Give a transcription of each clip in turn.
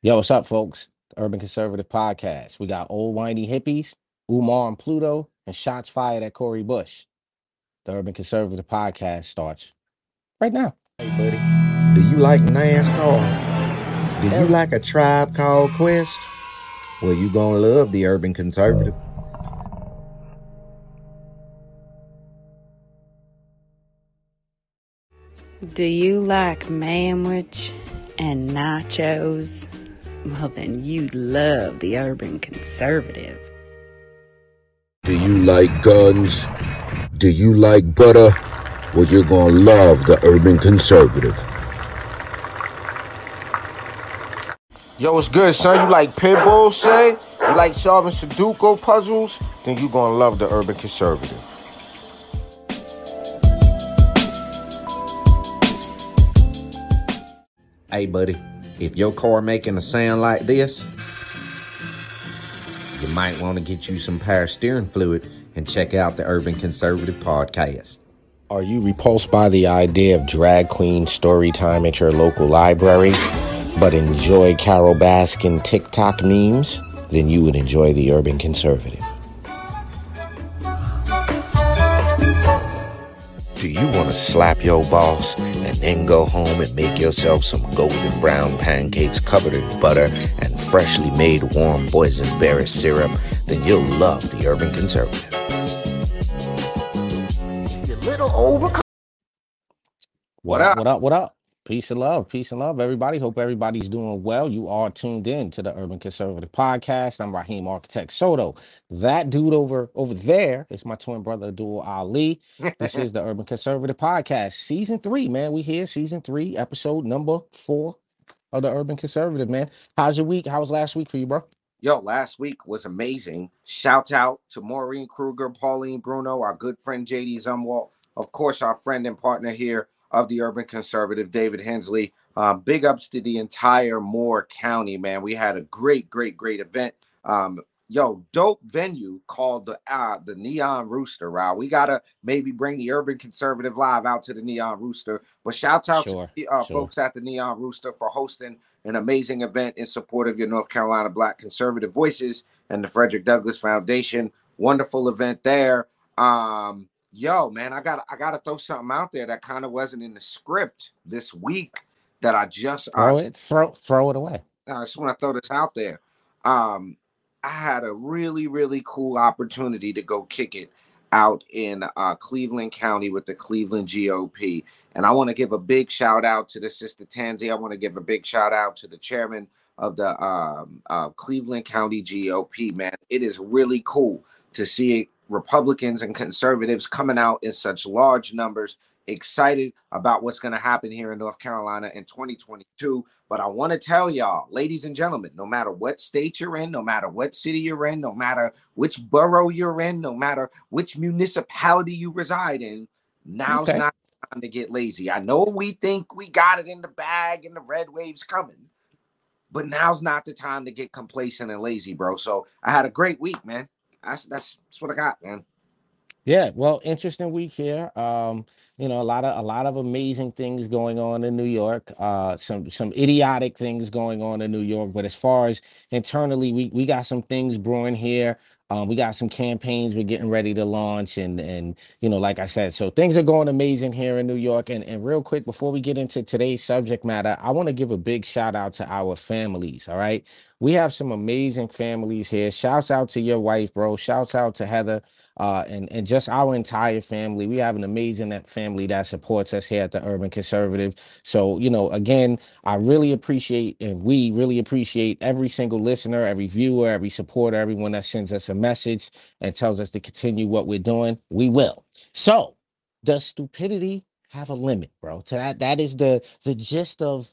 Yo, what's up, folks? Urban Conservative Podcast. We got Old Whiny Hippies, Umar and Pluto, and shots fired at Cori Bush. The Urban Conservative Podcast starts right now. Hey, buddy, do you like NASCAR? Do you like A Tribe Called Quest? Well, you gonna love the Urban Conservative. Do you like manwich and nachos? Well, then you'd love the Urban Conservative. Do you like guns? Do you like butter? Well, you're gonna love the Urban Conservative. Yo, what's good, son? You like pit bulls, son? You like solving Sudoku puzzles? Then you're gonna love the Urban Conservative. Hey, buddy, if your car making a sound like this, you might want to get you some power steering fluid and check out the Urban Conservative Podcast. Are you repulsed by the idea of drag queen story time at your local library, but enjoy Carol Baskin TikTok memes? Then you would enjoy the Urban Conservative. Do you want to slap your boss and then go home and make yourself some golden brown pancakes covered in butter and freshly made warm boysenberry syrup? Then you'll love the Urban Conservative. You little overcoat. What up? What up? What up? Peace and love. Peace and love, everybody. Hope everybody's doing well. You are tuned in to the Urban Conservative Podcast. I'm Raheem Architect Soto. That dude over there is my twin brother, Abdul Ali. This is the Urban Conservative Podcast. Season 3, man. We here. Season 3, episode number 4 of the Urban Conservative, man. How's your week? How was last week for you, bro? Yo, last week was amazing. Shout out to Maureen Kruger, Pauline Bruno, our good friend J.D. Zumwalt. Of course, our friend and partner here of the Urban Conservative, David Hensley. Big ups to the entire Moore County, man. We had a great event. Dope venue called the Neon Rooster, right? We got to maybe bring the Urban Conservative Live out to the Neon Rooster. But shout out to the folks at the Neon Rooster for hosting an amazing event in support of your North Carolina Black Conservative Voices and the Frederick Douglass Foundation. Wonderful event there. Yo, man, I gotta throw something out there that kind of wasn't in the script this week that I just throw it away. I just want to throw this out there. I had a really cool opportunity to go kick it out in Cleveland County with the Cleveland GOP, and I want to give a big shout out to the sister Tansy. I want to give a big shout out to the chairman of the Cleveland County GOP. Man, it is really cool to see it. Republicans and conservatives coming out in such large numbers, excited about what's going to happen here in North Carolina in 2022. But I want to tell y'all, ladies and gentlemen, no matter what state you're in, no matter what city you're in, no matter which borough you're in, no matter which municipality you reside in, now's not time to get lazy. I know we think we got it in the bag and the red wave's coming, but now's not the time to get complacent and lazy, bro. So I had a great week, man. That's what I got, man. Yeah, well, interesting week here. A lot of amazing things going on in New York. Some idiotic things going on in New York. But as far as internally, we got some things brewing here. We got some campaigns we're getting ready to launch, and like I said, so things are going amazing here in New York. And real quick, before we get into today's subject matter, I want to give a big shout out to our families. All right, we have some amazing families here. Shouts out to your wife, bro. Shouts out to Heather, and just our entire family. We have an amazing family that supports us here at the Urban Conservative. So again, I really appreciate, and we really appreciate every single listener, every viewer, every supporter, everyone that sends us a message and tells us to continue what we're doing. We will. So does stupidity have a limit, bro? To that is the gist of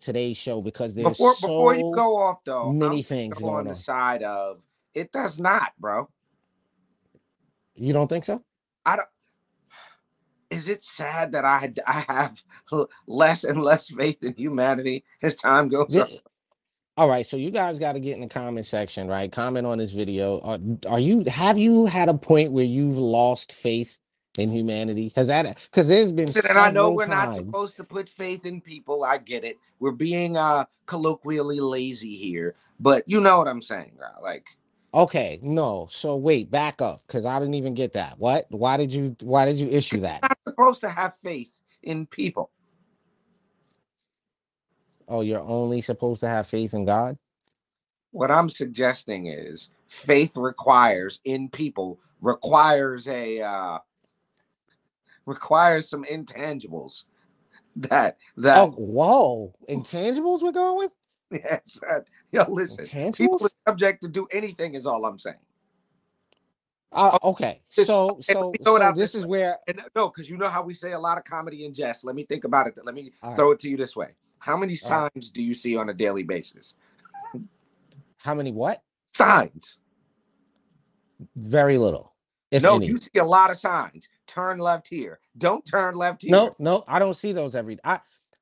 today's show, because there's before you go off though, many things going on the side of it. Does not, bro. You don't think so? I don't. Is it sad that I have less and less faith in humanity as time goes on? All right, so you guys got to get in the comment section, right? Comment on this video. Have you had a point where you've lost faith in humanity? Has that, because there's been and I know we're times. Not supposed to put faith in people. I get it. We're being colloquially lazy here, but you know what I'm saying, right? Like, okay, no. So wait, back up, because I didn't even get that. What? Why did you issue that? You're not supposed to have faith in people. Oh, you're only supposed to have faith in God? What I'm suggesting is faith requires in people, requires some intangibles. That oh, whoa, intangibles we're going with? Yes. Yo, listen. Intangibles? People are subject to do anything is all I'm saying. Okay. So this is where... And, no, because you know how we say a lot of comedy and jest. Let me think about it. Let me throw it to you this way. How many signs do you see on a daily basis? How many what? Signs. Very little. If any. You see a lot of signs. Turn left here. Don't turn left here. No, I don't see those every day.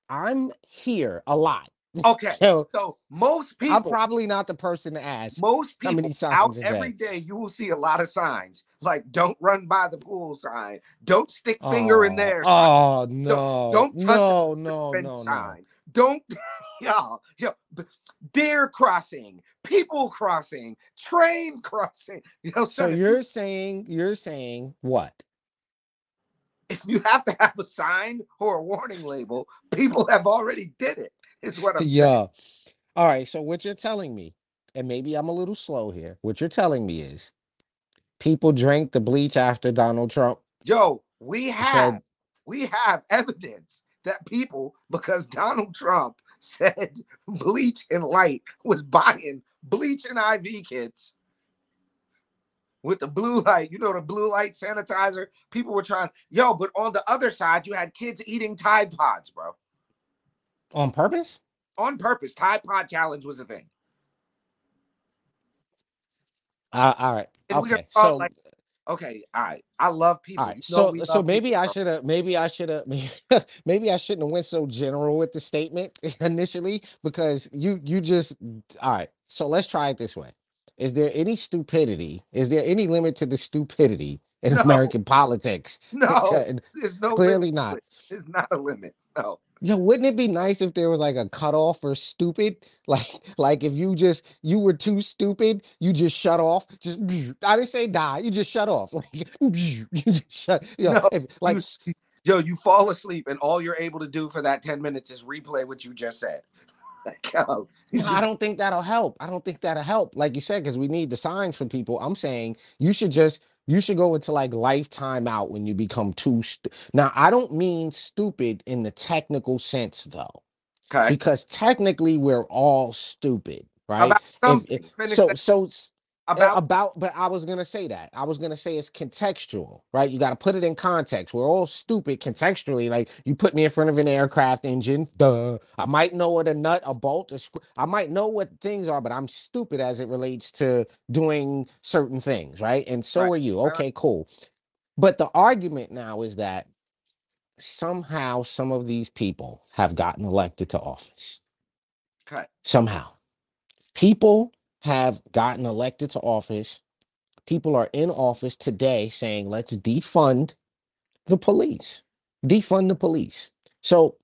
I'm here a lot. Okay, so most people... I'm probably not the person to ask. Most people how many signs out every day, you will see a lot of signs. Like, don't run by the pool sign. Don't stick finger in there. Oh, sign. No. Don't touch the sign. No. Don't... Y'all, deer crossing, people crossing, train crossing. Yo, so you're saying what? If you have to have a sign or a warning label, people have already did it. Is what I'm saying. All right. So what you're telling me, and maybe I'm a little slow here. What you're telling me is people drank the bleach after Donald Trump. Yo, we have evidence that people, because Donald Trump said bleach and light, was buying bleach and IV kits with the blue light. You know, the blue light sanitizer. People were trying. Yo, but on the other side, you had kids eating Tide Pods, bro. On purpose? On purpose. Tide Pod Challenge was a thing. All right. Okay. So, like, okay. All right. I love people. Right. So maybe people. Maybe I shouldn't have went so general with the statement initially, because you just, all right. So let's try it this way. Is there any stupidity? Is there any limit to the stupidity in American politics? No. There's no clearly limit. Not. There's not a limit. No. Yeah, wouldn't it be nice if there was like a cutoff for stupid? Like if you were too stupid, you just shut off. Just I didn't say die. You just shut off. Like you just shut. You know, no, you fall asleep, and all you're able to do for that 10 minutes is replay what you just said. Like, I don't think that'll help. Like you said, because we need the signs from people. I'm saying you should go into like lifetime out when you become too now, I don't mean stupid in the technical sense, though. Okay. Because technically we're all stupid, right? But I was going to say that. I was going to say it's contextual, right? You got to put it in context. We're all stupid contextually. Like, you put me in front of an aircraft engine, duh. I might know what a nut, a bolt, I might know what things are, but I'm stupid as it relates to doing certain things, right? And so are you. Okay, cool. But the argument now is that somehow some of these people have gotten elected to office. Okay. Somehow. People have gotten elected to office. People are in office today saying, let's defund the police. Defund the police. So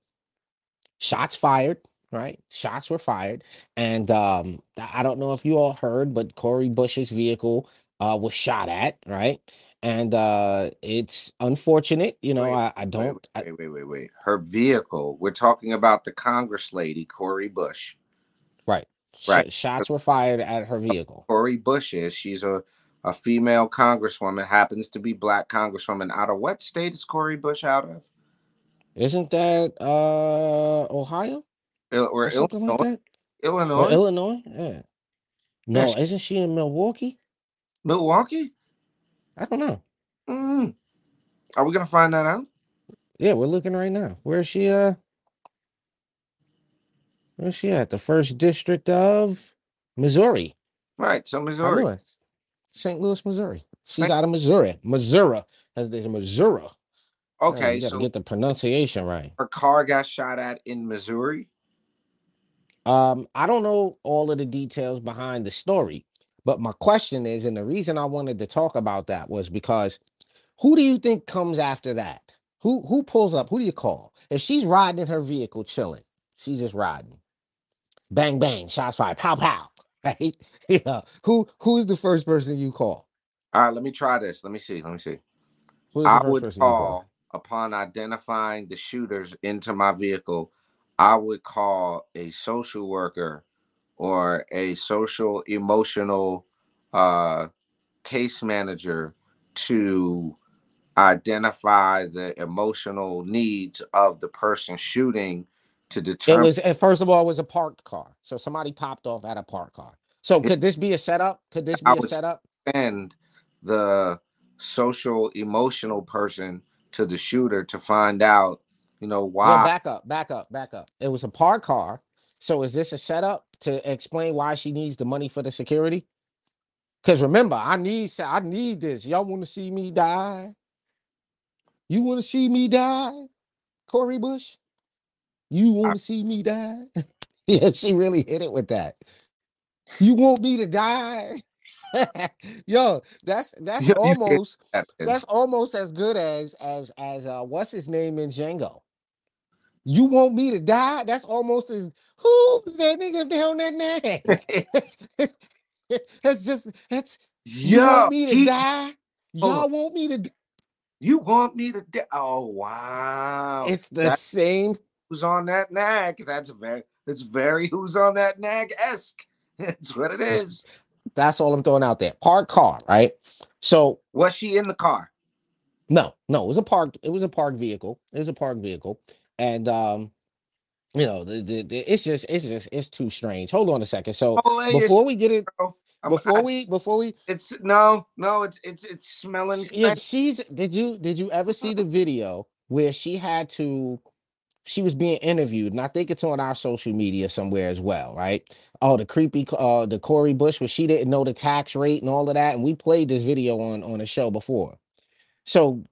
shots fired, right? Shots were fired. And I don't know if you all heard, but Cori Bush's vehicle was shot at, right? And it's unfortunate. You know, Wait. Her vehicle. We're talking about the Congress lady, Cori Bush. Right. Right. Shots were fired at her vehicle. Cori Bush is. She's a female congresswoman, happens to be black congresswoman. Out of what state is Cori Bush out of? Isn't that Ohio? Or Illinois? Like that? Illinois? Or Illinois? Yeah. No, isn't she in Milwaukee? Milwaukee? I don't know. Mm. Are we going to find that out? Yeah, we're looking right now. Where is she? Where's she at? The first district of Missouri. Right. So Missouri. St. Louis, Missouri. She's out of Missouri. Missouri. As there's Missouri. Okay. So get the pronunciation right. Her car got shot at in Missouri. I don't know all of the details behind the story, but my question is, and the reason I wanted to talk about that was because Who do you think comes after that? Who pulls up? Who do you call? If she's riding in her vehicle, chilling, she's just riding. Bang, bang, shots fired, pow, pow. Right? Yeah. Who's the first person you call? All right, let me try this. Let me see. I would call, upon identifying the shooters into my vehicle, I would call a social worker or a social emotional case manager to identify the emotional needs of the person shooting to determine. First of all, it was a parked car. So somebody popped off at a parked car. So could this be a setup? Send the social emotional person to the shooter to find out, you know, why. Well, back up. It was a parked car. So is this a setup to explain why she needs the money for the security? Because remember, I need this. Y'all want to see me die? You want to see me die, Cori Bush? You want to see me die? Yeah, she really hit it with that. You want me to die? Yo, that's almost as good as what's his name in Django. You want me to die? That's almost as who that nigga down that neck. That's you want me to die? Y'all want me to die? You want me to die? Oh wow! It's the same. Who's on that nag? That's very who's on that nag-esque. That's what it is. That's all I'm throwing out there. Parked car, right? So was she in the car? No. It was a parked vehicle. And it's too strange. Hold on a second. So it's smelling. Did you ever see the video where she was being interviewed, and I think it's on our social media somewhere as well, right? Oh, the creepy, the Cori Bush, where she didn't know the tax rate and all of that, and we played this video on a show before. So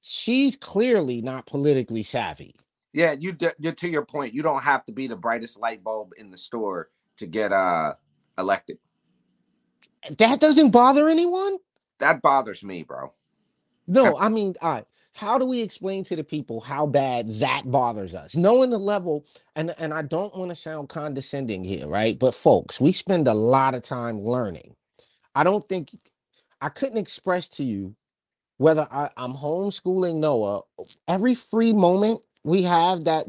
she's clearly not politically savvy. Yeah, you're to your point. You don't have to be the brightest light bulb in the store to get elected. That doesn't bother anyone? That bothers me, bro. No, I mean, all right. How do we explain to the people how bad that bothers us? Knowing the level, and I don't want to sound condescending here, right? But folks, we spend a lot of time learning. I couldn't express to you whether I'm homeschooling Noah. Every free moment we have that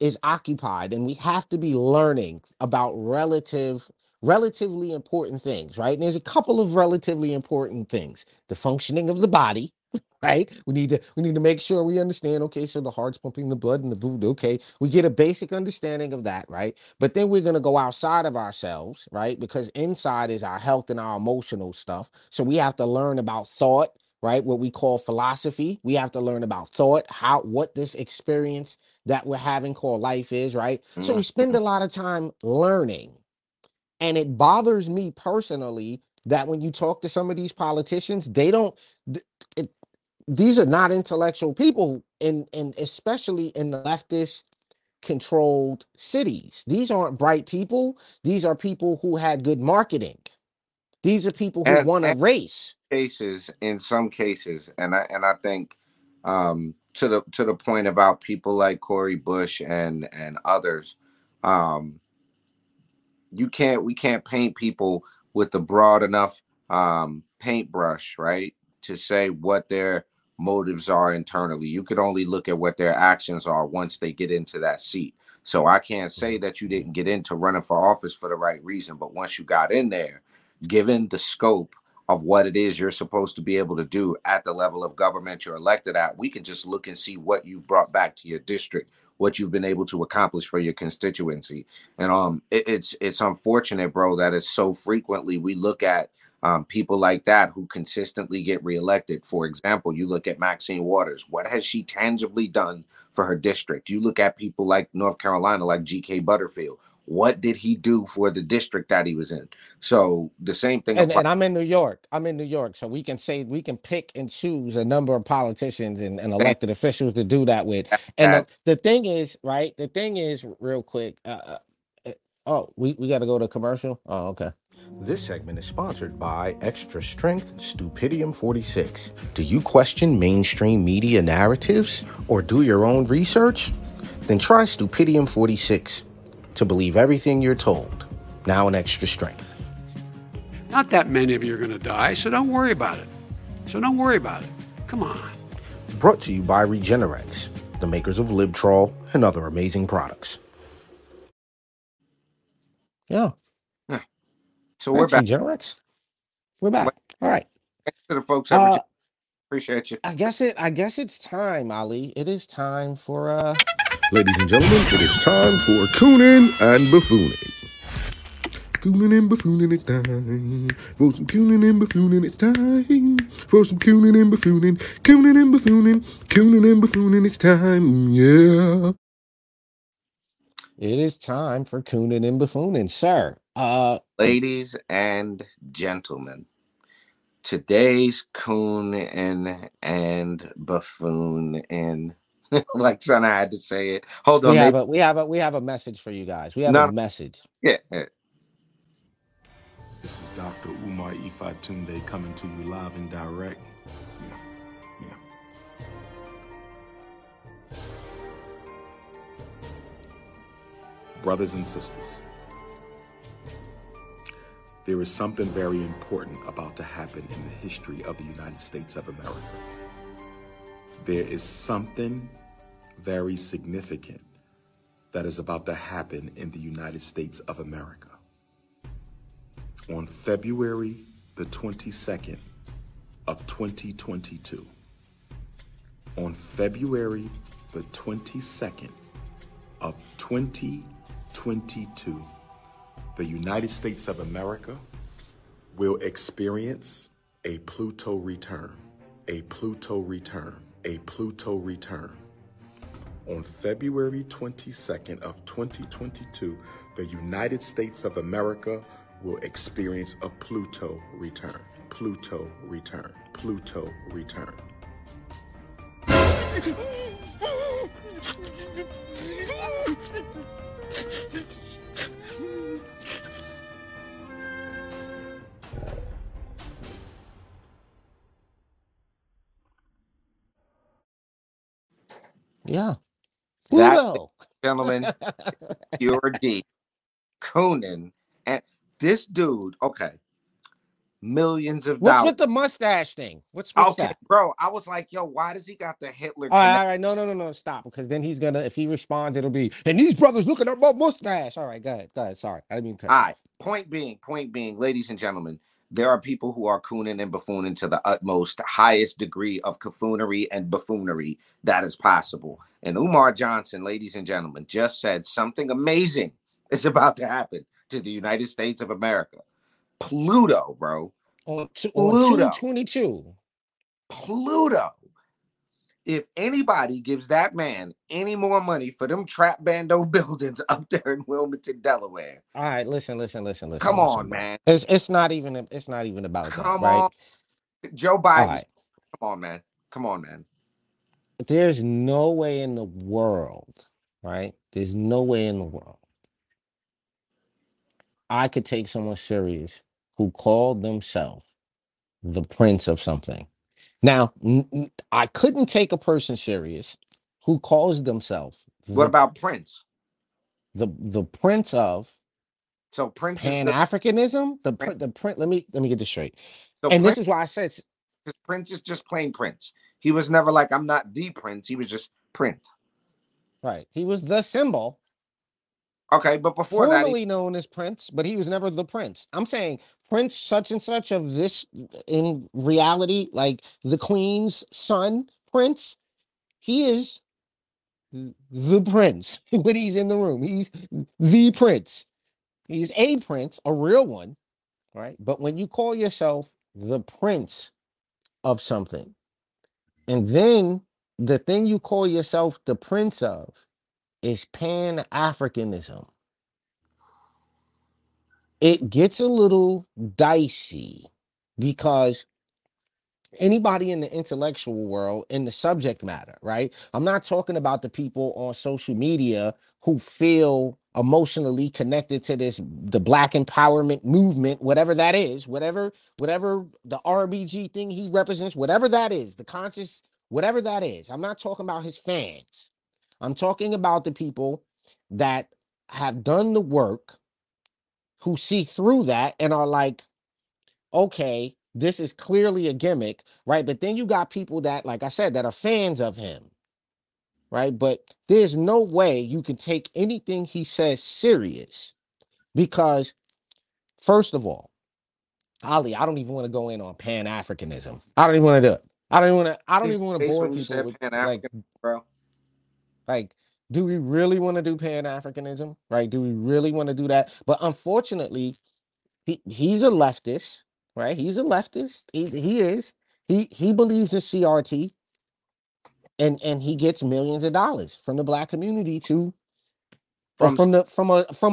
is occupied, and we have to be learning about relatively important things, right? And there's a couple of relatively important things. The functioning of the body, right? We need to make sure we understand, okay, so the heart's pumping the blood and the food, okay. We get a basic understanding of that, right? But then we're going to go outside of ourselves, right? Because inside is our health and our emotional stuff. So we have to learn about thought, right? What we call philosophy. We have to learn about thought, what this experience that we're having called life is, right? Mm-hmm. So we spend a lot of time learning. And it bothers me personally that when you talk to some of these politicians, these are not intellectual people, and especially in the leftist controlled cities. These aren't bright people. These are people who had good marketing. These are people who won a race. In some cases, and I think to the point about people like Cori Bush and others, we can't paint people with a broad enough paintbrush, right, to say what their motives are internally. You could only look at what their actions are once they get into that seat. So I can't say that you didn't get into running for office for the right reason, but once you got in there, given the scope of what it is you're supposed to be able to do at the level of government you're elected at, we can just look and see what you brought back to your district, what you've been able to accomplish for your constituency. And it's unfortunate, bro, that it's so frequently we look at people like that who consistently get reelected. For example, you look at Maxine Waters. What has she tangibly done for her district? You look at people like North Carolina, like G.K. Butterfield. What did he do for the district that he was in? So the same thing. And I'm in New York. So we can pick and choose a number of politicians and elected officials to do that with. And the thing is real quick. We got to go to commercial. Oh, okay. This segment is sponsored by Extra Strength Stupidium 46. Do you question mainstream media narratives or do your own research? Then try Stupidium 46 to believe everything you're told. Now in Extra Strength. Not that many of you are going to die, so don't worry about it. Come on. Brought to you by Regenerex, the makers of Libtrol and other amazing products. Yeah. So we're back. Regenerex? We're back. All right. Thanks to the folks. Appreciate you. I guess it's time, Ali. It is time for ladies and gentlemen, it is time for Coonin' and Buffoonin'. Coonin' and buffoonin', it's time for some coonin' and buffoonin'. It's time for some coonin' and buffoonin'. Coonin' and buffoonin', coonin' and buffoonin'. It's time, yeah. It is time for coonin' and buffoonin', sir. Ladies and gentlemen, today's coonin' and buffoonin'. Like son, I had to say it. Hold on, we have a message for you guys. We have a message. Yeah. This is Dr. Umar Ifatunde coming to you live and direct. Yeah. Brothers and sisters, there is something very important about to happen in the history of the United States of America. There is something very significant that is about to happen in the United States of America. On February the 22nd of 2022, on February the 22nd of 2022, the United States of America will experience a Pluto return, On February 22nd of 2022, the United States of America will experience a Pluto return. Yeah. Pluto. That, gentlemen, you're deep. Coonin' and this dude, okay, millions of dollars. What's with the mustache thing? What's that? Bro, I was like, yo, why does he got the Hitler connection? All right, no, stop, because then he's going to, if he responds, it'll be, and these brothers looking up my mustache. All right, go ahead, sorry. I didn't mean to cut. All right, point being, ladies and gentlemen, there are people who are cooning and buffooning to the utmost, highest degree of cafoonery and buffoonery that is possible. And Umar Johnson, ladies and gentlemen, just said something amazing is about to happen to the United States of America. Pluto, bro. Pluto. 22. Pluto. If anybody gives that man any more money for them trap bando buildings up there in Wilmington, Delaware. All right, listen. Come on, man. It's not even about that, right? Joe Biden. Right. Come on, man. There's no way in the world, right? I could take someone serious who called themselves the prince of something. Now, I couldn't take a person serious who calls themselves. What about Prince? The prince of. So Prince Pan-Africanism. The prince. Let me get this straight. So and Prince, this is why I said, because Prince is just plain Prince. He was never like, I'm not the Prince. He was just Prince. Right. He was the symbol. Okay, but before formerly that, formerly known as Prince, but he was never the Prince. I'm saying Prince such and such of this, in reality, like the Queen's son, Prince, he is the Prince when he's in the room. He's the Prince. He's a Prince, a real one, right? But when you call yourself the Prince of something, and then the thing you call yourself the Prince of is Pan-Africanism. It gets a little dicey because anybody in the intellectual world, in the subject matter, right? I'm not talking about the people on social media who feel emotionally connected to this, the Black empowerment movement, whatever that is, whatever the RBG thing he represents, whatever that is, the conscious, whatever that is. I'm not talking about his fans. I'm talking about the people that have done the work, who see through that and are like, okay, this is clearly a gimmick, right? But then you got people that, like I said, that are fans of him, right? But there's no way you can take anything he says serious, because first of all, Ali, I don't even want to go in on Pan-Africanism. I don't even want to do it. I don't even want to bore people with, like, bro. Like, do we really want to do Pan-Africanism, right? Do we really want to do that? But unfortunately, he's a leftist, right? He's a leftist. He believes in CRT, and he gets millions of dollars from the Black community to from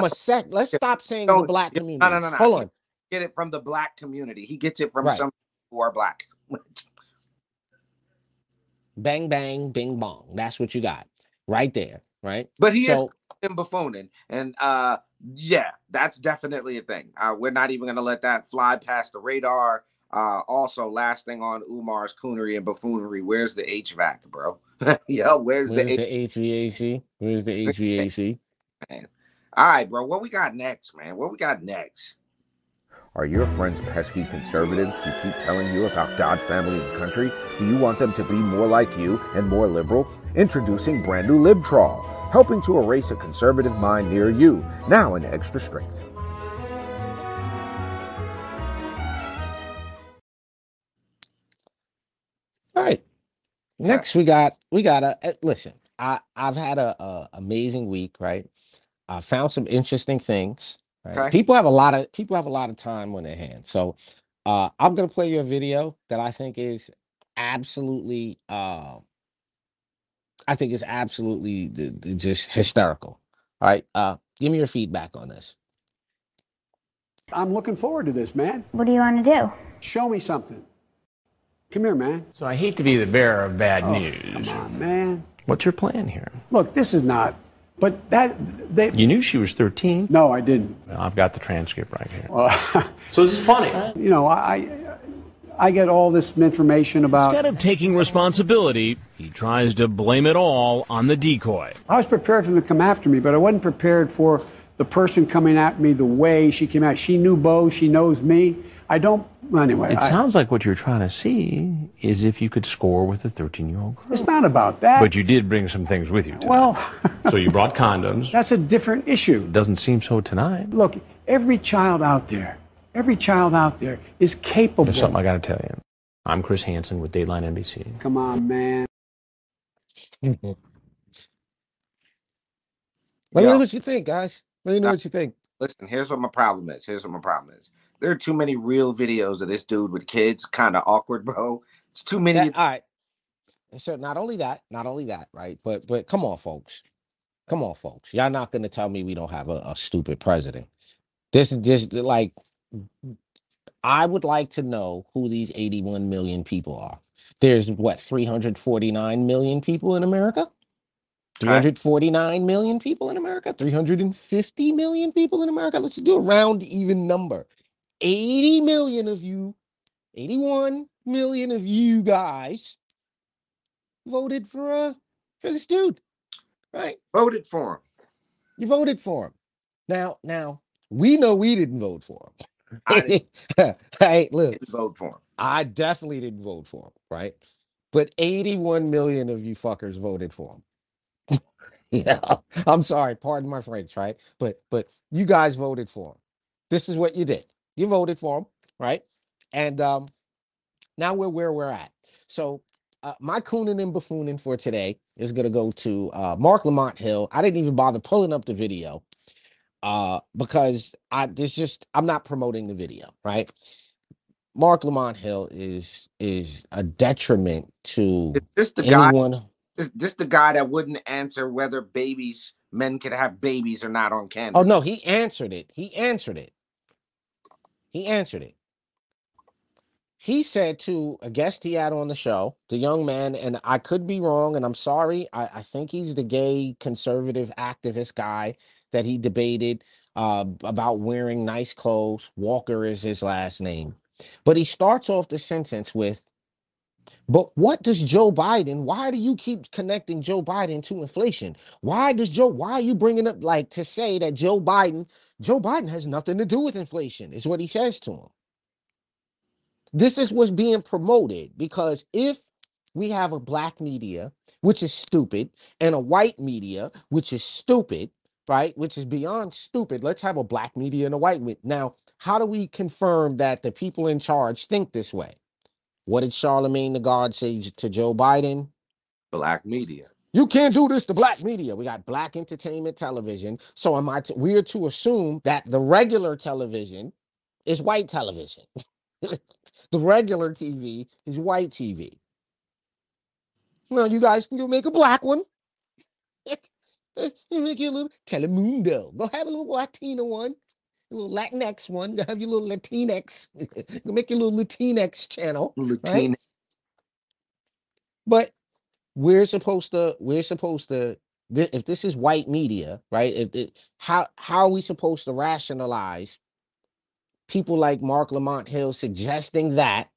a sect. Let's stop saying the Black community. No. Hold on. Get it from the Black community. He gets it from some who are Black. Bang, bang, bing, bong. That's what you got right there, right? But he is buffooning. And yeah, that's definitely a thing. We're not even going to let that fly past the radar. Also, last thing on Umar's coonery and buffoonery, where's the HVAC, bro? Yo, where's the HVAC? Where's the HVAC? Man. All right, bro, what we got next, man? What we got next? Are your friends pesky conservatives who keep telling you about God, family, and country? Do you want them to be more like you and more liberal? Introducing brand new LibTrawl, helping to erase a conservative mind near you, now in extra strength. All right. Next, we got a listen. I've had a amazing week, right? I found some interesting things. Right. Okay. People have a lot of time on their hands, so I'm gonna play you a video that I think is absolutely, just hysterical. All right, give me your feedback on this. I'm looking forward to this, man. What do you want to do? Show me something. Come here, man. So I hate to be the bearer of bad news. Come on, man. What's your plan here? Look, this is not. But you knew she was 13. No, I didn't. I've got the transcript right here. So this is funny. You know, I get all this information about... Instead of taking responsibility, he tries to blame it all on the decoy. I was prepared for him to come after me, but I wasn't prepared for the person coming at me the way she came out. She knew Bo. She knows me. I don't... Anyway, it sounds like what you're trying to see is if you could score with a 13-year-old girl. It's not about that. But you did bring some things with you tonight. Well... So you brought condoms. That's a different issue. It doesn't seem so tonight. Look, every child out there is capable... There's something I got to tell you. I'm Chris Hansen with Dateline NBC. Come on, man. Let me know what you think, guys. Let me know what you think. Listen, here's what my problem is. There are too many real videos of this dude with kids. Kind of awkward, bro. It's too many. All right. So not only that, right? But come on, folks. Y'all not going to tell me we don't have a stupid president. This is just like, I would like to know who these 81 million people are. There's 349 million people in America? 349 million people in America? 350 million people in America? Let's do a round even number. 81 million of you guys voted for this dude, right? Voted for him. You voted for him. Now we know we didn't vote for him. Hey, look, I didn't vote for him. I definitely didn't vote for him, right? But 81 million of you fuckers voted for him. Yeah, I'm sorry, pardon my French, right? But you guys voted for him. This is what you did. You voted for him, right? And now we're where we're at. So my cooning and buffooning for today is going to go to Mark Lamont Hill. I didn't even bother pulling up the video because I'm not promoting the video, right? Mark Lamont Hill is a detriment to anyone. Is this the guy that wouldn't answer whether men could have babies or not on campus? Oh, no, he answered it. He answered it. He said to a guest he had on the show, the young man, and I could be wrong, and I'm sorry. I think he's the gay conservative activist guy that he debated about wearing nice clothes. Walker is his last name. But he starts off the sentence with, but what does Joe Biden, why do you keep connecting Joe Biden to inflation? Why are you bringing up, like, to say that Joe Biden has nothing to do with inflation, is what he says to him. This is what's being promoted, because if we have a black media, which is stupid, and a white media, which is stupid, right, which is beyond stupid, let's have a black media and a white media. Now, how do we confirm that the people in charge think this way? What did Charlemagne the God say to Joe Biden? Black media. You can't do this to black media. We got black entertainment television. So we are to assume that the regular television is white television. The regular TV is white TV. Well, you guys can make a black one. You make your little Telemundo. Go have a little Latino one. A little Latinx one, have your little Latinx, make your little Latinx channel. Right? But we're supposed to, if this is white media, right? How are we supposed to rationalize people like Mark Lamont Hill suggesting that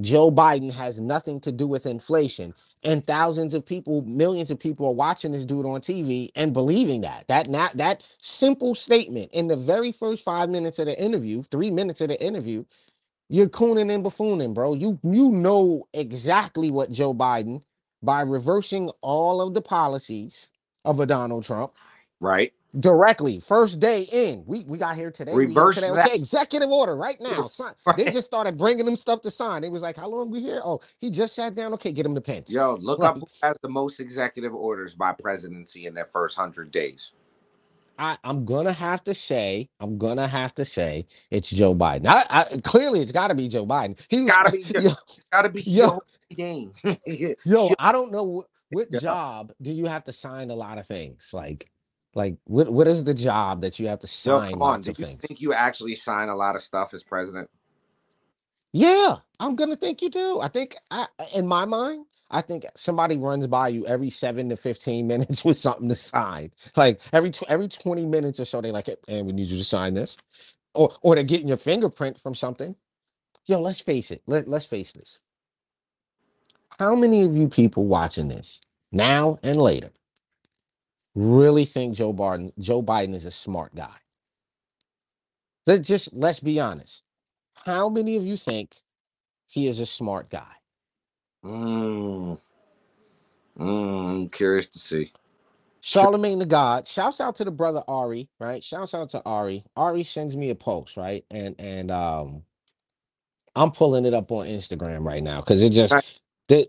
Joe Biden has nothing to do with inflation? And thousands of people, millions of people are watching this dude on TV and believing that simple statement in the very first 5 minutes of the interview, 3 minutes of the interview, you're cooning and buffooning, bro. You know exactly what Joe Biden, by reversing all of the policies of a Donald Trump, right? Directly, first day in, we got here today. Reverse today. Okay, executive order right now. Son, right. They just started bringing them stuff to sign. It was like, how long we here? Oh, he just sat down. Okay, get him the pens. Yo, look up who has the most executive orders by presidency in their first 100 days. I'm gonna have to say, it's Joe Biden. I clearly it's got to be Joe Biden. It's got to be Joe Biden. Yo, I don't know what job do you have to sign a lot of things like. Like, what is the job that you have to sign lots of things? Do you think you actually sign a lot of stuff as president? Yeah, I'm going to think you do. I think somebody runs by you every 7 to 15 minutes with something to sign. Like, every 20 minutes or so, they're like, hey, we need you to sign this. Or they're getting your fingerprint from something. Yo, let's face it. Let's face this. How many of you people watching this now and later really think Joe Biden is a smart guy? Let's be honest. How many of you think he is a smart guy? I'm curious to see. Charlemagne the God, shouts out to the brother Ari, right? Shouts out to Ari. Ari sends me a post, right? And I'm pulling it up on Instagram right now because it just... go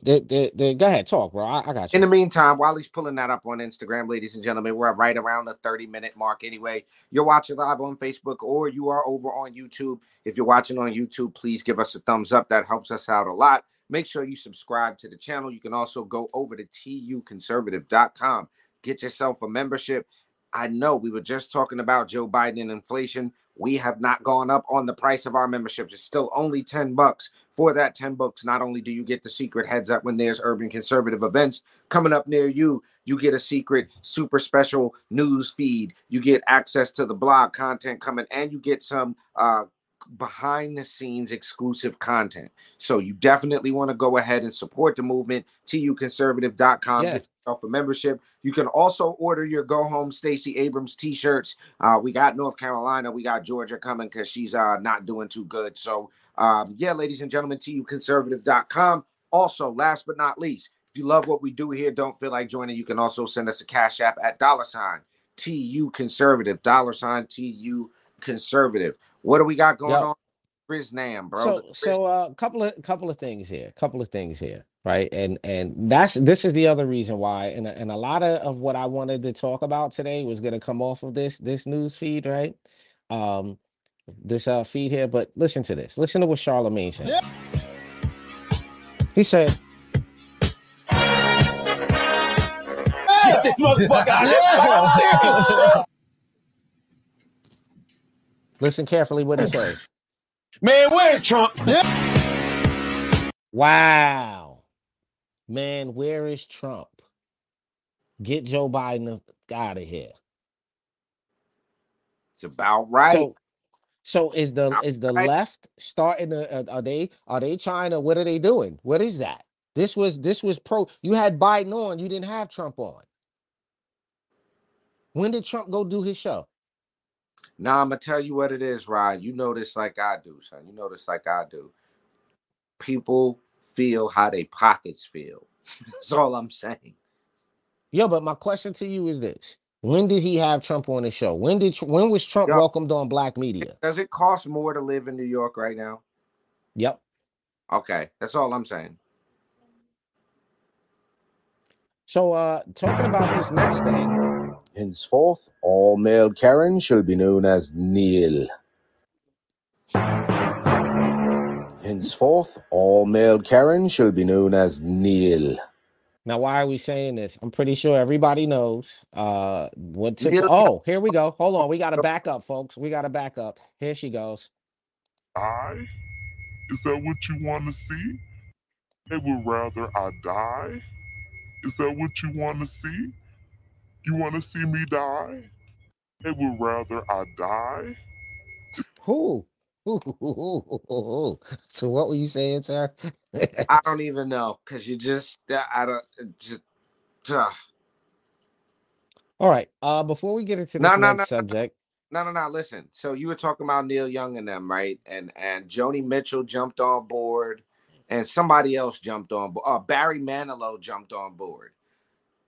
ahead, talk, bro. I got you. In the meantime, while he's pulling that up on Instagram, ladies and gentlemen, we're right around the 30-minute mark anyway. You're watching live on Facebook or you are over on YouTube. If you're watching on YouTube, please give us a thumbs up. That helps us out a lot. Make sure you subscribe to the channel. You can also go over to tuconservative.com. Get yourself a membership. I know we were just talking about Joe Biden and inflation. We have not gone up on the price of our membership. It's still only $10. For that $10, not only do you get the secret heads up when there's Urban Conservative events coming up near you, you get a secret super special news feed. You get access to the blog content coming, and you get some behind the scenes exclusive content. So you definitely want to go ahead and support the movement. tuconservative.com. Yeah. Get yourself a membership. You can also order your Go Home Stacey Abrams t-shirts. We got North Carolina. We got Georgia coming because she's not doing too good. So yeah, ladies and gentlemen, tuconservative.com. Also, last but not least, if you love what we do here, don't feel like joining, you can also send us a Cash App at $TUConservative, $TUConservative. What do we got going on? Riznam, bro. So a couple of things here, right? And this is the other reason why, and a lot of what I wanted to talk about today was going to come off of this news feed, right? This feed here, but listen to this. Listen to what Charlemagne said. Yeah. He said, hey, get this motherfucker out here. Listen carefully what he says. Man, where's Trump? Yeah. Wow. Man, where is Trump? Get Joe Biden out of here. It's about right. So is the left starting to, are they trying to, what are they doing? What is that? This was pro. You had Biden on, you didn't have Trump on. When did Trump go do his show? Now I'm gonna tell you what it is, Rod. You know this like I do, son. You know this like I do. People feel how they pockets feel. That's all I'm saying. Yeah, but my question to you is this. When did he have Trump on the show? When was Trump welcomed on black media? Does it cost more to live in New York right now? Yep. Okay, that's all I'm saying. So talking about this next thing. Henceforth, all male Karen shall be known as Neil. Henceforth, all male Karen shall be known as Neil. Now, why are we saying this? I'm pretty sure everybody knows what took. Oh, here we go. Hold on. We got to back up, folks. We got to back up. Here she goes. I? Is that what you want to see? They would rather I die? Is that what you want to see? You want to see me die? They would rather I die? Who? Ooh. So what were you saying, sir? I don't even know, because you just All right. Before we get into this next subject. No. Listen. So you were talking about Neil Young and them, right? And Joni Mitchell jumped on board, and somebody else jumped on board. Barry Manilow jumped on board.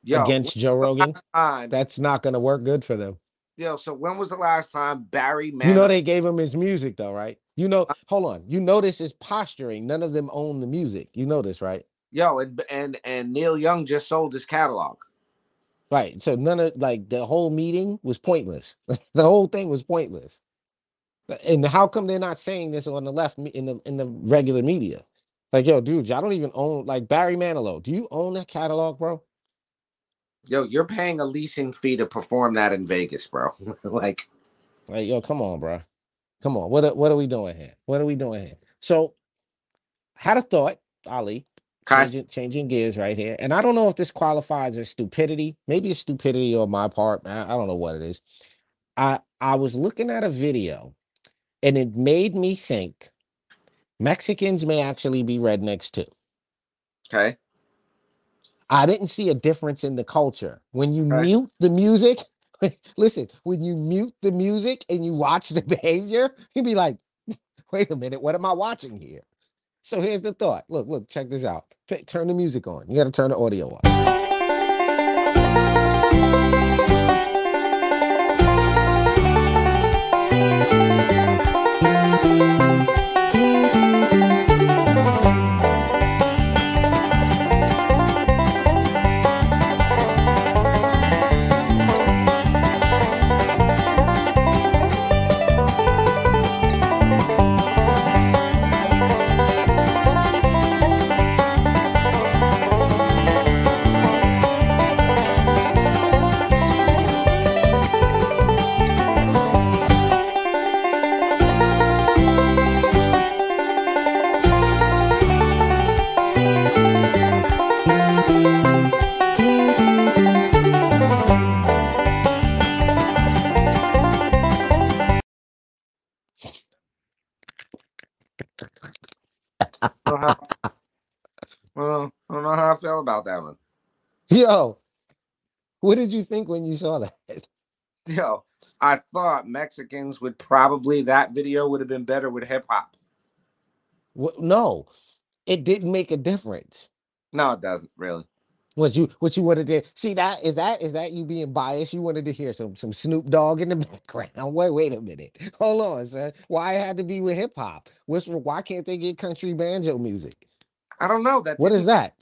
Yo, against Joe Rogan. That's not going to work good for them. Yo, so when was the last time Barry Manilow... You know they gave him his music, though, right? You know, hold on. You know this is posturing. None of them own the music. You know this, right? Yo, and Neil Young just sold his catalog. Right, so none of... Like, the whole meeting was pointless. The whole thing was pointless. And how come they're not saying this on the left in the regular media? Like, yo, dude, I don't even own... Like, Barry Manilow, do you own that catalog, bro? Yo, you're paying a leasing fee to perform that in Vegas, bro. like, yo, come on, bro. Come on. What are we doing here? What are we doing here? So, had a thought, Ali, changing gears right here. And I don't know if this qualifies as stupidity. Maybe it's stupidity on my part. I don't know what it is. I was looking at a video, and it made me think Mexicans may actually be rednecks too. Okay. I didn't see a difference in the culture. When you mute the music, listen, when you mute the music and you watch the behavior, you'd be like, wait a minute, what am I watching here? So here's the thought. Look, check this out. Turn the music on. You got to turn the audio on. Yo, what did you think when you saw that? Yo, I thought Mexicans would probably, that video would have been better with hip hop. Well, no, it didn't make a difference. No, it doesn't really. What you wanted to see that is you being biased? You wanted to hear some Snoop Dogg in the background. Wait a minute. Hold on, son. Why it had to be with hip hop? Why can't they get country banjo music? I don't know that. What is that?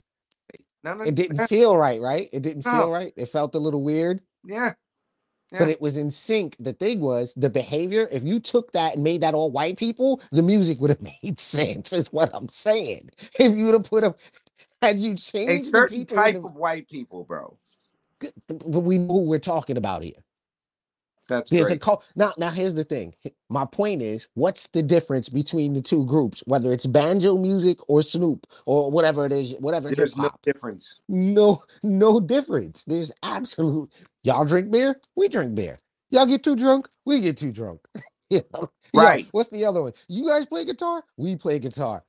It didn't feel right, right? It didn't feel right. It felt a little weird. Yeah. But it was in sync. The thing was, the behavior, if you took that and made that all white people, the music would have made sense, is what I'm saying. If you would have had you changed a certain the people type of white people, bro. But we know who we're talking about here. Now, here's the thing. My point is, what's the difference between the two groups, whether it's banjo music or Snoop or whatever it is, whatever hip hop? There's no difference. No difference. Y'all drink beer? We drink beer. Y'all get too drunk, we get too drunk. You know? Right. Yo, what's the other one? You guys play guitar? We play guitar.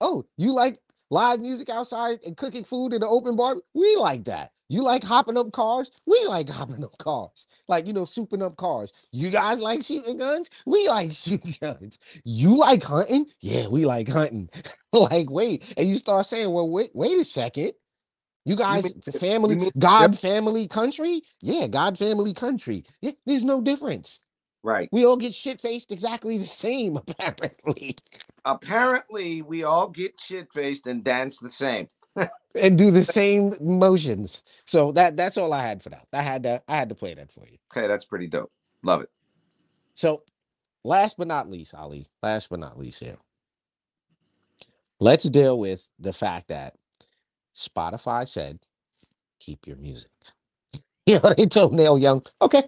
Oh, you like live music outside and cooking food in the open bar? We like that. You like hopping up cars? We like hopping up cars. Like, you know, souping up cars. You guys like shooting guns? We like shooting guns. You like hunting? Yeah, we like hunting. Like, wait. And you start saying, well, wait a second. You guys, family, country? Yeah, God, family, country. Yeah, there's no difference. Right. We all get shit-faced exactly the same, apparently. Apparently, we all get shit-faced and dance the same. And do the same motions. So that's all I had for that. I had to play that for you. Okay, that's pretty dope. Love it. So last but not least, Ali, here. Let's deal with the fact that Spotify said, keep your music. You know, they told Neil Young, okay.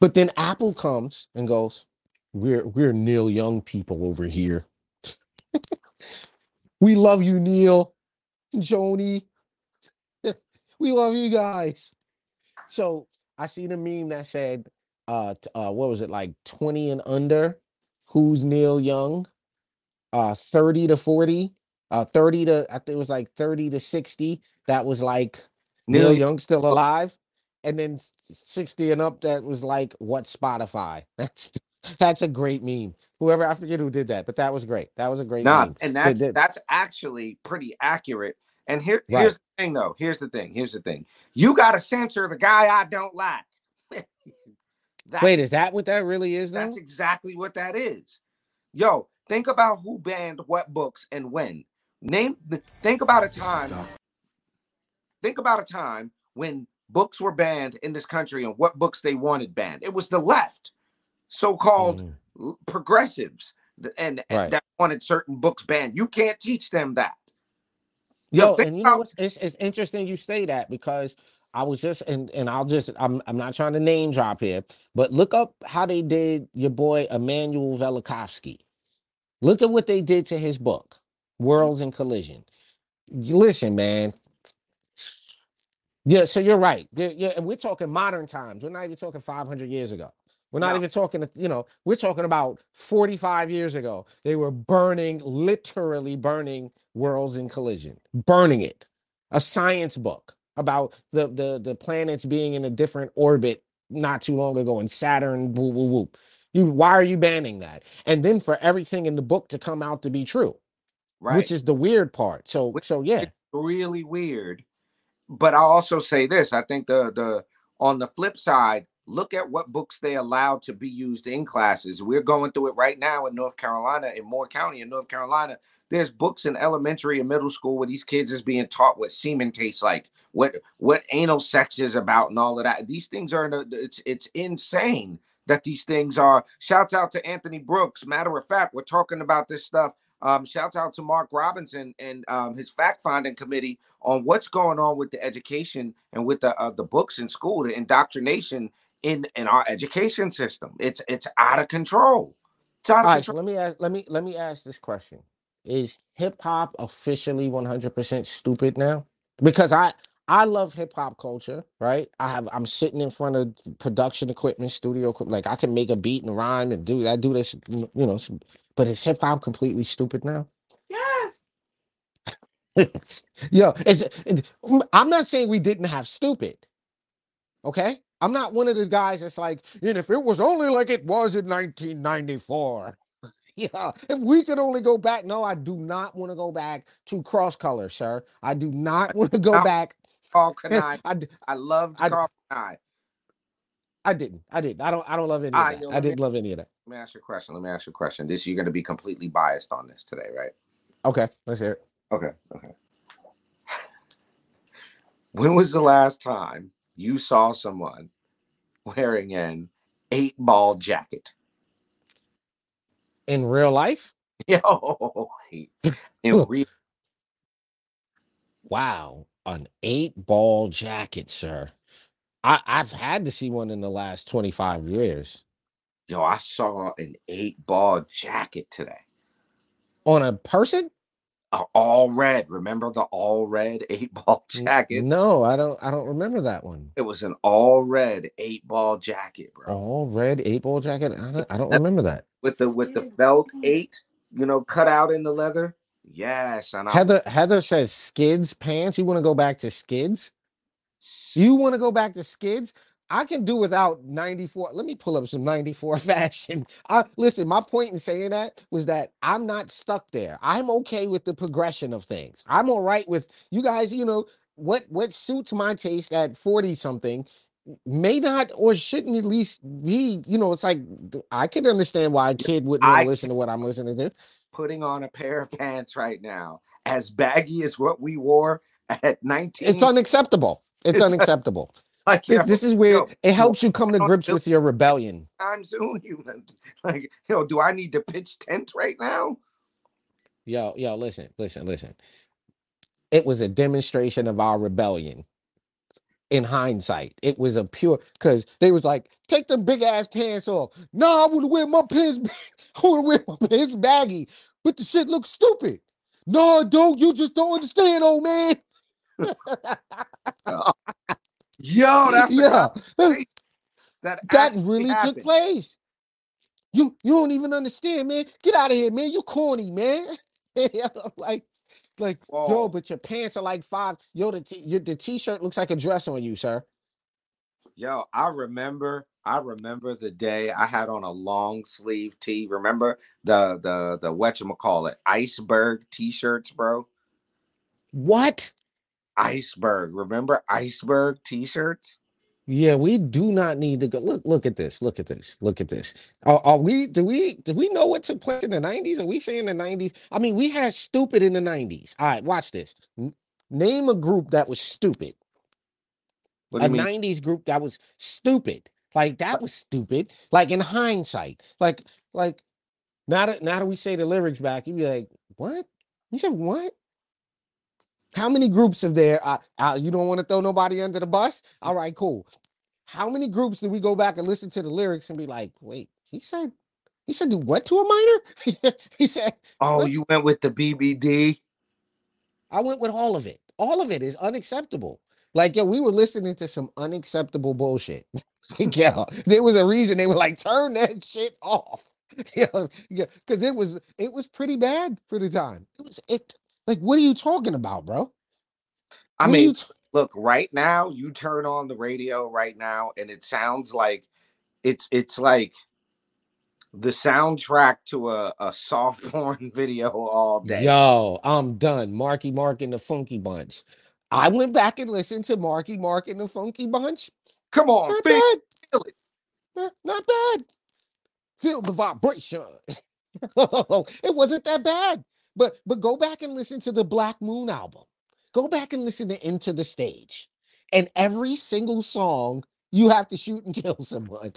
But then Apple comes and goes, we're Neil Young people over here. We love you, Neil, Joni. We love you guys. So I seen a meme that said, what was it, like 20 and under? Who's Neil Young? 30 to 40, 30 to, I think it was like 30 to 60. That was like Neil Young still alive. And then 60 and up, that was like, what Spotify? That's a great meme. Whoever, I forget who did that, but that was great. That was a great meme. And that's actually pretty accurate. And here's the thing, though. Here's the thing. You got to censor the guy I don't like. Wait, is that what that really is, though? That's exactly what that is. Yo, think about who banned what books and when. Think about a time when books were banned in this country and what books they wanted banned. It was the left. So-called progressives and that wanted certain books banned. You can't teach them that. Yo, and you know what? It's interesting you say that, because I was just I'm not trying to name drop here, but look up how they did your boy Emmanuel Velikovsky. Look at what they did to his book, Worlds in Collision. Listen, man. Yeah, so you're right. Yeah, and we're talking modern times. We're not even talking 500 years ago. We're not even talking, we're talking about 45 years ago. They were literally burning Worlds in Collision, burning it. A science book about the planets being in a different orbit not too long ago, and Saturn, whoop, whoop, whoop. Why are you banning that? And then for everything in the book to come out to be true, right? Which is the weird part. So yeah. It's really weird. But I'll also say this. I think the on the flip side, look at what books they allowed to be used in classes. We're going through it right now in North Carolina, in Moore County in North Carolina. There's books in elementary and middle school where these kids is being taught what semen tastes like, what anal sex is about, and all of that. These things are, it's insane that these things are. Shout out to Anthony Brooks. Matter of fact, we're talking about this stuff. Shout out to Mark Robinson and his fact-finding committee on what's going on with the education and with the books in school, the indoctrination in our education system. It's out of control. All right, so let me ask this question. Is hip-hop officially 100% stupid now? Because I love hip-hop culture, right? I'm sitting in front of production equipment, studio equipment. Like, I can make a beat and rhyme and do this, but is hip-hop completely stupid now? Yes. Yo, I'm not saying we didn't have stupid, okay? I'm not one of the guys that's like, if it was only like it was in 1994. Yeah, if we could only go back. No, I do not want to go back to Cross-Color, sir. I do not want to go back. Carl Kanai. I loved Carl Kanai. I didn't. I don't love any of that. I didn't love any of that. Let me ask you a question. This, you're going to be completely biased on this today, right? Okay, let's hear it. Okay. When was the last time you saw someone wearing an 8-ball jacket? In real life? Yo. In real. Wow. An 8-ball jacket, sir. I've had to see one in the last 25 years. Yo, I saw an 8-ball jacket today. On a person? all red. Remember the all red 8-ball jacket? No, I don't remember that one. It was an all red 8-ball jacket, bro. All red 8-ball jacket? I don't remember that. With the felt 8, you know, cut out in the leather. Yes. And Heather says Skids pants. You want to go back to Skids? You want to go back to Skids? I can do without 94. Let me pull up some 94 fashion. Listen, my point in saying that was that I'm not stuck there. I'm okay with the progression of things. I'm all right with you guys, you know, what suits my taste at 40-something may not or shouldn't at least be, you know, it's like I can understand why a kid wouldn't want to listen to what I'm listening to. Putting on a pair of pants right now, as baggy as what we wore at 19. It's unacceptable. It's unacceptable. Like, this is where it helps you come to grips with your rebellion. I'm soon human. Like, yo, do I need to pitch tent right now? Yo, listen. It was a demonstration of our rebellion. In hindsight, it was a pure, because they was like, take them big ass pants off. No, I want to wear my pants baggy, but the shit looks stupid. No, don't. You just don't understand, old man. Yo, that really happened. Took place. You don't even understand, man. Get out of here, man. You corny, man. Like, whoa. Yo, but your pants are like 5. Yo, the t-shirt looks like a dress on you, sir. Yo, I remember the day I had on a long sleeve tee. Remember the whatchamacallit iceberg t-shirts, bro? What? Iceberg. Remember iceberg t-shirts? Yeah, we do not need to go. Look at this. Do we know what took place in the 90s? Are we saying the 90s? I mean, we had stupid in the 90s. All right, watch this. Name a group that was stupid. A 90s group that was stupid. Like, that was stupid. Like, in hindsight. Like now that we say the lyrics back, you'd be like, what? You said what? How many groups are there? You don't want to throw nobody under the bus? All right, cool. How many groups do we go back and listen to the lyrics and be like, wait, he said do what to a minor? He said, oh, what? You went with the BBD? I went with all of it. All of it is unacceptable. Like, yo, we were listening to some unacceptable bullshit. Yeah, there was a reason they were like, turn that shit off. Yeah, because it was pretty bad for the time. Like, what are you talking about, bro? I mean, look, right now, you turn on the radio right now, and it sounds like it's like the soundtrack to a soft porn video all day. Yo, I'm done. Marky Mark and the Funky Bunch. I went back and listened to Marky Mark and the Funky Bunch. Come on, Not bad. Not bad. Feel the vibration. It wasn't that bad. But go back and listen to the Black Moon album. Go back and listen to Into the Stage. And every single song, you have to shoot and kill someone.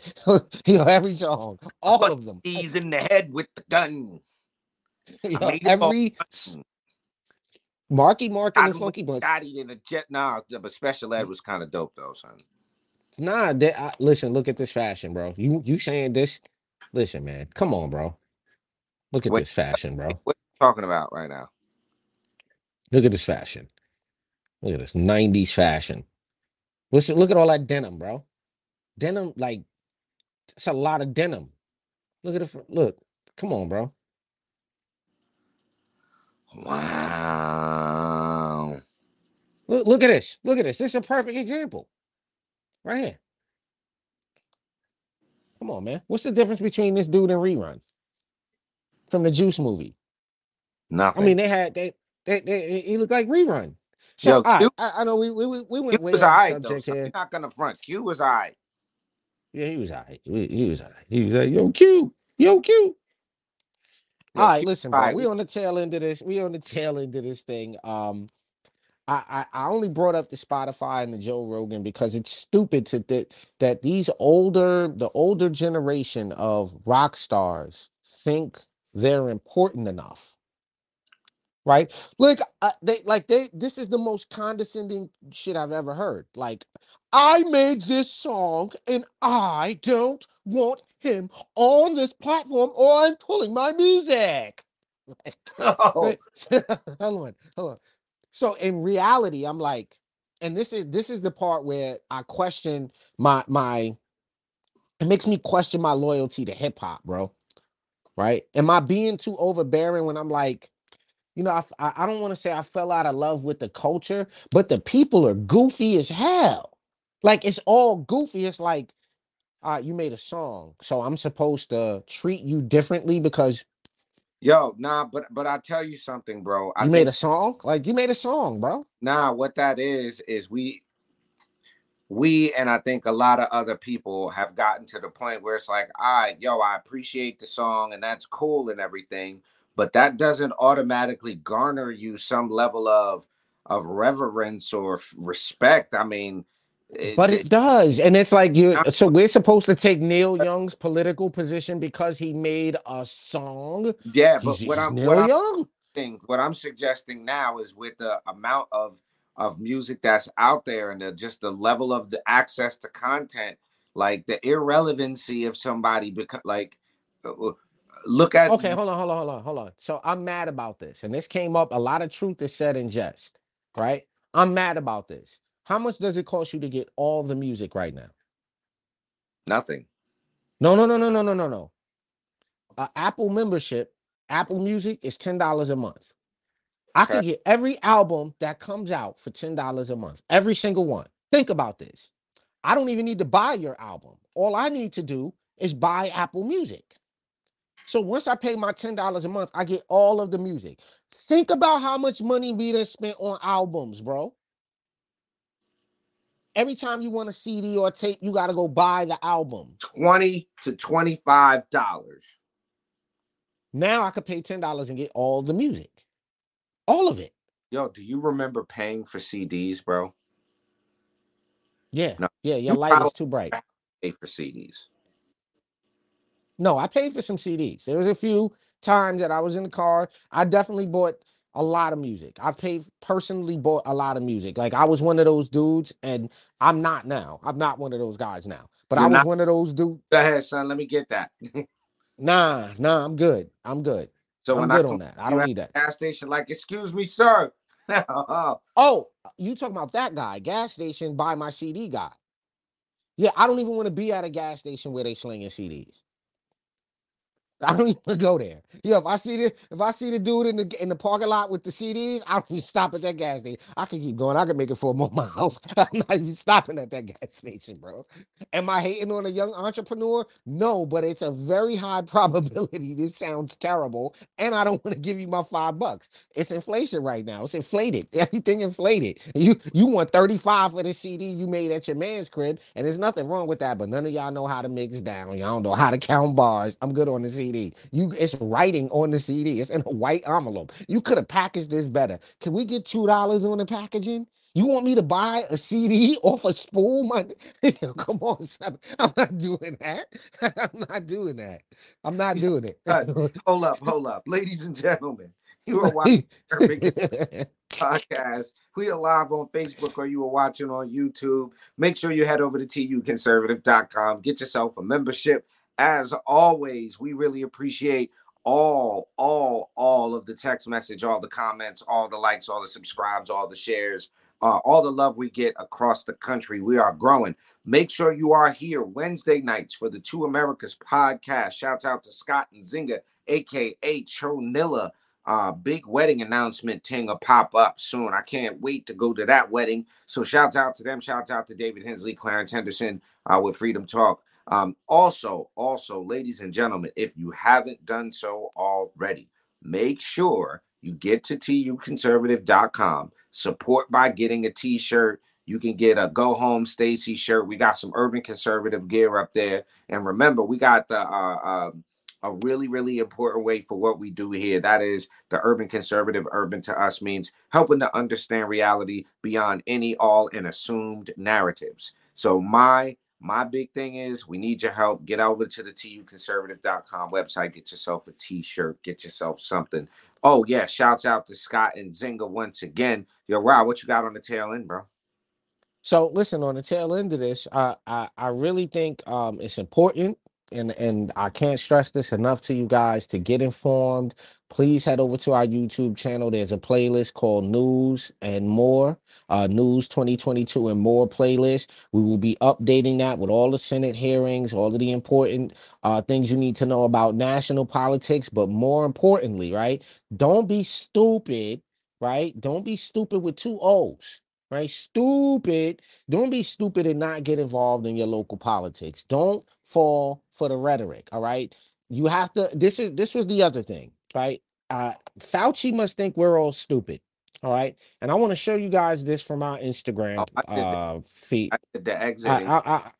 You know, every song. All of them. He's in the head with the gun. You know, Marky Mark and the Funky Bunch. Nah, but Special Ed was kind of dope, though, son. Nah, listen, look at this fashion, bro. You saying this? Listen, man. Come on, bro. Look at this fashion, bro. What talking about right now? Look at this fashion. Look at this 90s fashion. Listen, look at all that denim, bro. Denim, like, that's a lot of denim. Look at it. Look, come on, bro. Wow. Look at this. Look at this. This is a perfect example. Right here. Come on, man. What's the difference between this dude and Rerun from the Juice movie? Nothing. I mean, they he looked like Rerun. So yo, I know we went way off subject here. I'm not gonna front. Q was all right. Yeah, he was all right. He was all right. He was like, yo, Q. All right, listen, bro. We on the tail end of this. We on the tail end of this thing. I only brought up the Spotify and the Joe Rogan because it's stupid to that these older generation of rock stars think they're important enough. Right? Look, this is the most condescending shit I've ever heard. Like, I made this song and I don't want him on this platform or I'm pulling my music. Oh. hold on. So in reality, I'm like, and this is the part where I question my it makes me question my loyalty to hip hop, bro. Right? Am I being too overbearing when I'm like, you know, I don't want to say I fell out of love with the culture, but the people are goofy as hell. Like, it's all goofy. It's like, you made a song, so I'm supposed to treat you differently because... Yo, nah, but I tell you something, bro. You made a song? Like, you made a song, bro. Nah, what that is we and I think a lot of other people have gotten to the point where it's like, I appreciate the song, and that's cool and everything, but that doesn't automatically garner you some level of reverence or respect. I mean... But it does. And it's like, so we're supposed to take Neil Young's political position because he made a song. Yeah, but what I'm suggesting now is with the amount of music that's out there and the level of the access to content, like the irrelevancy of somebody, because like, look at... Okay, hold on. So I'm mad about this. And this came up, a lot of truth is said in jest, right? I'm mad about this. How much does it cost you to get all the music right now? Nothing. No. Apple membership, Apple Music is $10 a month. I could get every album that comes out for $10 a month. Every single one. Think about this. I don't even need to buy your album. All I need to do is buy Apple Music. So once I pay my $10 a month, I get all of the music. Think about how much money we done spent on albums, bro. Every time you want a CD or a tape, you got to go buy the album. $20 to $25. Now I could pay $10 and get all the music. All of it. Yo, do you remember paying for CDs, bro? Yeah. No. Yeah, your light is too bright. Pay for CDs. No, I paid for some CDs. There was a few times that I was in the car. I definitely bought... a lot of music. I've personally bought a lot of music. Like, I was one of those dudes, and I'm not now. I'm not one of those guys now. But I was one of those dudes. Go ahead, son. Let me get that. Nah. I'm good. So I'm good on that. I don't need that. Gas station, like, excuse me, sir. Oh, you talking about that guy? Gas station by my CD guy. Yeah, I don't even want to be at a gas station where they slinging CDs. I don't even go there. Yeah, if I see the dude in the parking lot with the CDs, I don't even stop at that gas station. I can keep going. I can make it 4 more miles. I'm not even stopping at that gas station, bro. Am I hating on a young entrepreneur? No, but it's a very high probability. This sounds terrible, and I don't want to give you my $5. It's inflation right now. It's inflated. Everything inflated. You want $35 for the CD you made at your man's crib, and there's nothing wrong with that. But none of y'all know how to mix down. Y'all don't know how to count bars. I'm good on the CD. It's writing on the CD. It's in a white envelope. You could have packaged this better. Can we get $2 on the packaging? You want me to buy a CD off a spool? Come on, son. I'm not doing it. Hold up. Ladies and gentlemen, you are watching the podcast. We are live on Facebook, or you are watching on YouTube. Make sure you head over to tuconservative.com. Get yourself a membership. As always, we really appreciate all of the text message, all the comments, all the likes, all the subscribes, all the shares, all the love we get across the country. We are growing. Make sure you are here Wednesday nights for the Two Americas podcast. Shouts out to Scott and Zynga, a.k.a. Chonilla. Big wedding announcement thing will pop up soon. I can't wait to go to that wedding. So shouts out to them. Shouts out to David Hensley, Clarence Henderson with Freedom Talk. Also, ladies and gentlemen, if you haven't done so already, make sure you get to tuconservative.com. Support by getting a t-shirt. You can get a Go Home Stacey shirt. We got some Urban Conservative gear up there. And remember, we got the a really, really important way for what we do here. That is the Urban Conservative. Urban to us means helping to understand reality beyond any, all, and assumed narratives. So my big thing is we need your help. Get over to the tuconservative.com website. Get yourself a t-shirt. Get yourself something. Oh, yeah. Shouts out to Scott and Zynga once again. Yo, Rob, what you got on the tail end, bro? So, listen, on the tail end of this, I really think it's important and I can't stress this enough to you guys to get informed. Please head over to our YouTube channel. There's a playlist called News and More, News 2022 and More playlist. We will be updating that with all the Senate hearings, all of the important things you need to know about national politics. But more importantly, right, don't be stupid, right? Don't be stupid with two O's, right? Stupid. Don't be stupid and not get involved in your local politics. Don't fall for the rhetoric, all right? You have to, this was the other thing. Right, Fauci must think we're all stupid. All right, and I want to show you guys this from our Instagram feed. I did the exit. I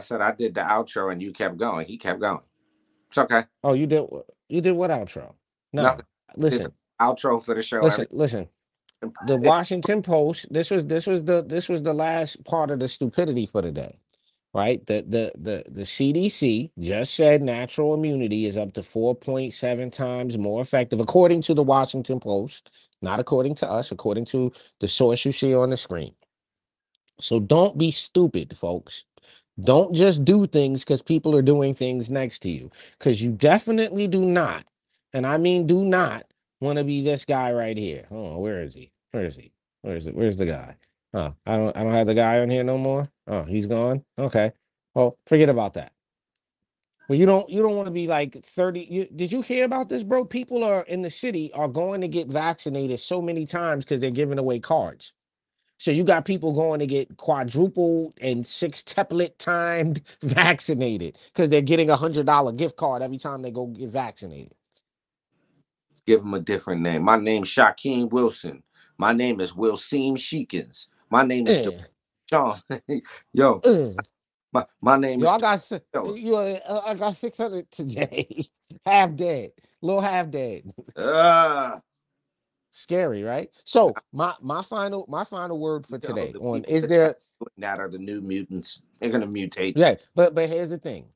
said I did the outro, and you kept going. He kept going. It's okay. Oh, you did. You did what outro? No, nothing. Listen. Outro for the show. Listen. The Washington Post. This was the last part of the stupidity for today. Right, the CDC just said natural immunity is up to 4.7 times more effective, according to the Washington Post, not according to us, according to the source you see on the screen. So don't be stupid, folks. Don't just do things because people are doing things next to you, because you definitely do not, and I mean do not, want to be this guy right here. Oh, where is he? Where is he? Where is it? Where's the guy? Oh, I don't have the guy on here no more. Oh, he's gone. Okay. Well, forget about that. Well, you don't want to be like 30. Did you hear about this, bro? People are in the city are going to get vaccinated so many times because they're giving away cards. So you got people going to get quadruple and sextuplet timed vaccinated because they're getting $100 gift card every time they go get vaccinated. Give them a different name. My name's Shaquem Wilson. My name is Wilseem Sheikins. My name is John. Yo, my name is. I got 600 today. Half dead, little half dead. Scary, right? So my final word for today on is there that are the new mutants. They're gonna mutate. Yeah, but here's the thing.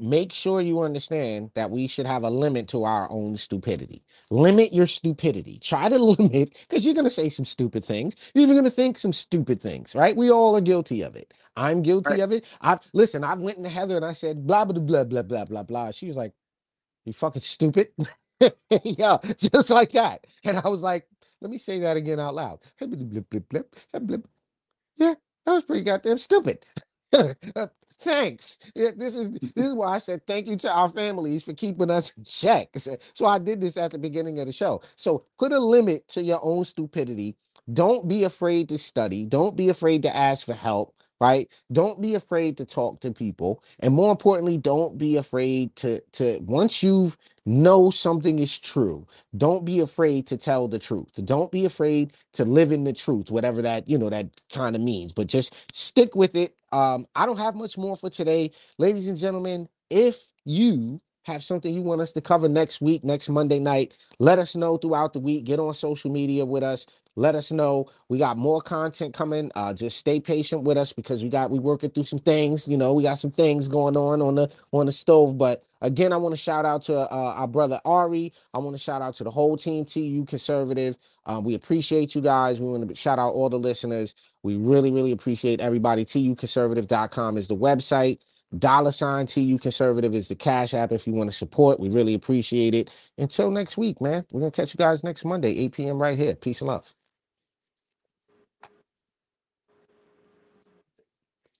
Make sure you understand that we should have a limit to our own stupidity. Limit your stupidity. Try to limit, because you're going to say some stupid things. You're even going to think some stupid things, right? We all are guilty of it. I'm guilty of it. I went to Heather and I said, blah, blah, blah, blah, blah, blah, blah. She was like, you fucking stupid. Yeah, just like that. And I was like, let me say that again out loud. Yeah, that was pretty goddamn stupid. Thanks. This is why I said thank you to our families for keeping us in check. So I did this at the beginning of the show. So put a limit to your own stupidity. Don't be afraid to study. Don't be afraid to ask for help, right? Don't be afraid to talk to people. And more importantly, don't be afraid to once you know something is true, don't be afraid to tell the truth. Don't be afraid to live in the truth, whatever that, that kind of means, but just stick with it. I don't have much more for today. Ladies and gentlemen, if you have something you want us to cover next week, next Monday night, let us know throughout the week. Get on social media with us. Let us know. We got more content coming. Just stay patient with us because we working through some things. We got some things going on the stove. But again, I want to shout out to our brother Ari. I want to shout out to the whole team, TU Conservative. We appreciate you guys. We want to shout out all the listeners. We really, really appreciate everybody. TUconservative.com is the website. $TU Conservative is the Cash App if you want to support. We really appreciate it. Until next week, man. We're going to catch you guys next Monday, 8 p.m. right here. Peace and love.